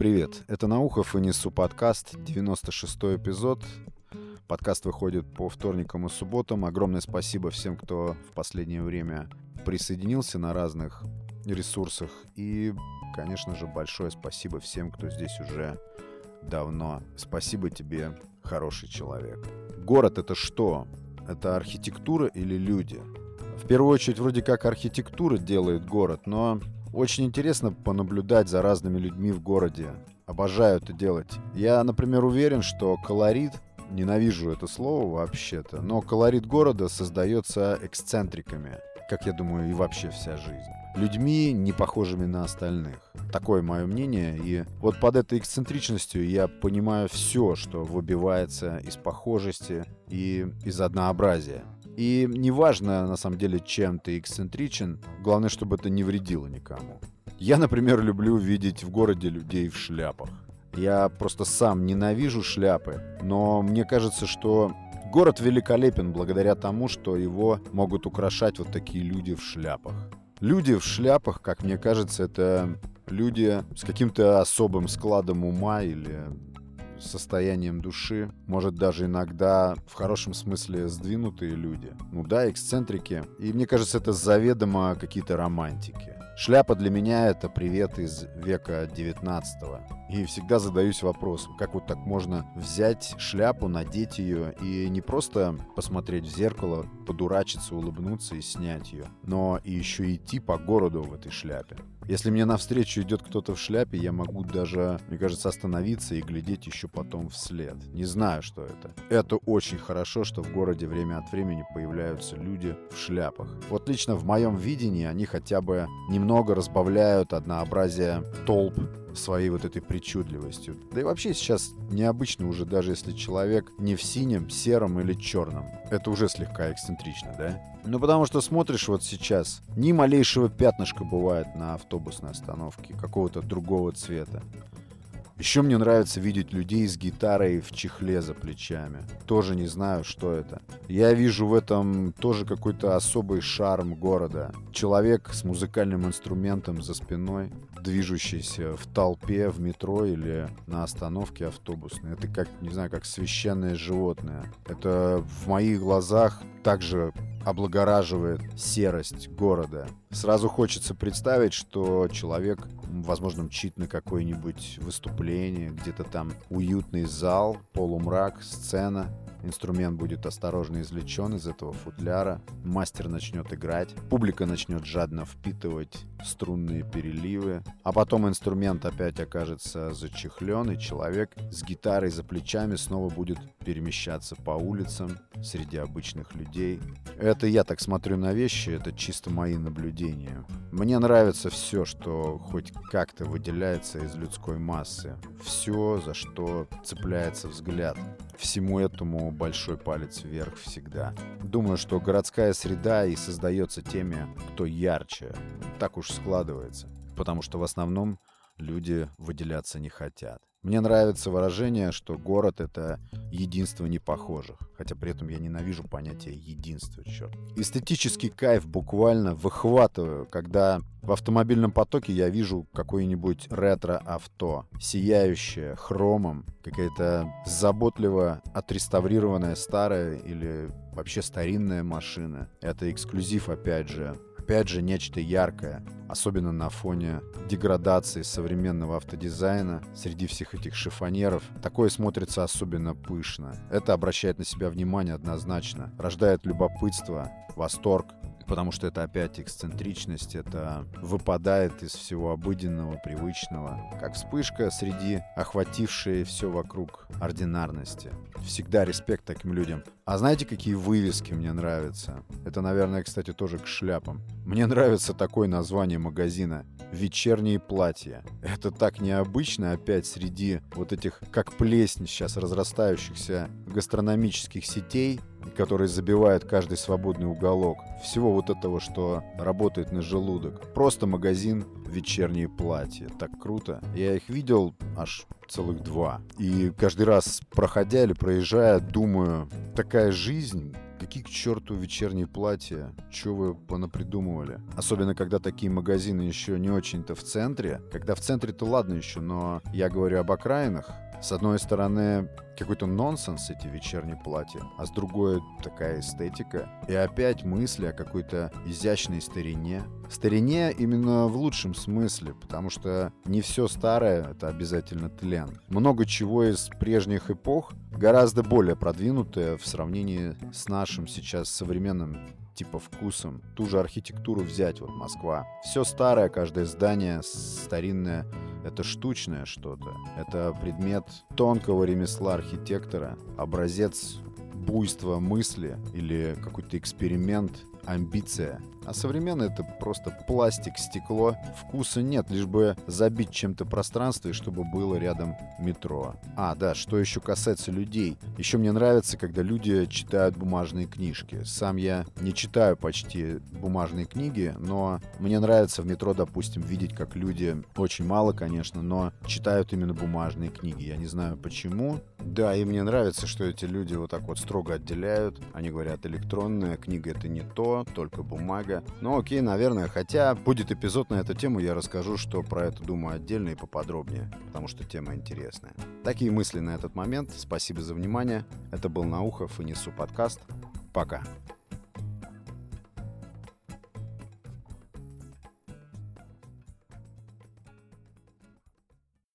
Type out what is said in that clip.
привет! Это Наухов и несу подкаст, 96-й эпизод. Подкаст выходит по вторникам и субботам. Огромное спасибо всем, кто в последнее время присоединился на разных ресурсах. И, конечно же, большое спасибо всем, кто здесь уже давно. Спасибо тебе, хороший человек. Город — это что? Это архитектура или люди? В первую очередь, вроде как архитектура делает город, но очень интересно понаблюдать за разными людьми в городе. Обожаю это делать. Я, например, уверен, что колорит, ненавижу это слово вообще-то, но колорит города создается эксцентриками, как я думаю, и вообще вся жизнь. Людьми, не похожими на остальных. Такое мое мнение. И вот под этой эксцентричностью я понимаю все, что выбивается из похожести и из однообразия. И неважно, на самом деле, чем ты эксцентричен, главное, чтобы это не вредило никому. Я, например, люблю видеть в городе людей в шляпах. Я просто сам ненавижу шляпы, но мне кажется, что город великолепен благодаря тому, что его могут украшать вот такие люди в шляпах. Люди в шляпах, как мне кажется, это люди с каким-то особым складом ума или состоянием души, может, даже иногда в хорошем смысле сдвинутые люди. Ну да, эксцентрики. И мне кажется, это заведомо какие-то романтики. Шляпа для меня — это привет из века 19-го. И всегда задаюсь вопросом, как вот так можно взять шляпу, надеть ее и не просто посмотреть в зеркало, подурачиться, улыбнуться и снять ее, но и еще идти по городу в этой шляпе. Если мне навстречу идет кто-то в шляпе, я могу даже, мне кажется, остановиться и глядеть еще потом вслед. Не знаю, что это. Это очень хорошо, что в городе время от времени появляются люди в шляпах. Вот лично в моем видении они хотя бы немного разбавляют однообразие толп своей вот этой причудливостью. Да и вообще сейчас необычно уже, даже если человек не в синем, сером или черном. Это уже слегка эксцентрично, да? Ну, потому что смотришь вот сейчас, ни малейшего пятнышка бывает на автобусной остановке какого-то другого цвета. Еще мне нравится видеть людей с гитарой в чехле за плечами. Тоже не знаю, что это. Я вижу в этом тоже какой-то особый шарм города. Человек с музыкальным инструментом за спиной, движущийся в толпе, в метро или на остановке автобусной. Это как, не знаю, как священное животное. Это в моих глазах также облагораживает серость города. Сразу хочется представить, что человек, возможно, мчит на какое-нибудь выступление, где-то там уютный зал, полумрак, сцена. Инструмент будет осторожно извлечен из этого футляра. Мастер начнет играть. Публика начнет жадно впитывать струнные переливы. А потом инструмент опять окажется зачехлен, и человек с гитарой за плечами снова будет перемещаться по улицам среди обычных людей. Это я так смотрю на вещи, это чисто мои наблюдения. Мне нравится все, что хоть как-то выделяется из людской массы. Все, за что цепляется взгляд. Всему этому большой палец вверх всегда. Думаю, что городская среда и создается теми, кто ярче. Так уж складывается. Потому что в основном люди выделяться не хотят. Мне нравится выражение, что город — это единство непохожих. Хотя при этом я ненавижу понятие единства, черт. Эстетический кайф буквально выхватываю, когда в автомобильном потоке я вижу какое-нибудь ретро-авто, сияющее хромом, какая-то заботливо отреставрированная старая или вообще старинная машина. Это эксклюзив, опять же, нечто яркое, особенно на фоне деградации современного автодизайна среди всех этих шифоньеров. Такое смотрится особенно пышно. Это обращает на себя внимание однозначно, рождает любопытство, восторг, потому что это опять эксцентричность, это выпадает из всего обыденного, привычного, как вспышка среди охватившей все вокруг ординарности. Всегда респект таким людям. А знаете, какие вывески мне нравятся? Это, наверное, кстати, тоже к шляпам. Мне нравится такое название магазина «Вечерние платья». Это так необычно опять среди вот этих, как плесень сейчас, разрастающихся гастрономических сетей, которые забивают каждый свободный уголок. Всего вот этого, что работает на желудок. Просто магазин «Вечерние платья». Так круто. Я их видел аж целых 2. И каждый раз, проходя или проезжая, думаю, такая жизнь... какие к черту вечерние платья? Чё вы понапридумывали? Особенно, когда такие магазины еще не очень-то в центре. Когда в центре-то ладно еще, но я говорю об окраинах. С одной стороны, какой-то нонсенс эти вечерние платья, а с другой такая эстетика. И опять мысли о какой-то изящной старине. Старине именно в лучшем смысле, потому что не все старое — это обязательно тлен. Много чего из прежних эпох гораздо более продвинутое в сравнении с нашим сейчас современным типа вкусом. Ту же архитектуру взять, вот Москва. Все старое, каждое здание старинное, это штучное что-то. Это предмет тонкого ремесла архитектора, образец буйства мысли или какой-то эксперимент, амбиция. А современное — это просто пластик, стекло. Вкуса нет, лишь бы забить чем-то пространство и чтобы было рядом метро. А, да, что еще касается людей. Еще мне нравится, когда люди читают бумажные книжки. Сам я не читаю почти бумажные книги, но мне нравится в метро, допустим, видеть, как люди, очень мало, конечно, но читают именно бумажные книги. Я не знаю почему. Да, и мне нравится, что эти люди вот так вот строго отделяют. Они говорят, электронная книга — это не то, только бумага. Ну окей, наверное, хотя будет эпизод на эту тему, я расскажу, что про это думаю отдельно и поподробнее, потому что тема интересная. Такие мысли на этот момент. Спасибо за внимание. Это был Наухов и Несу подкаст. Пока.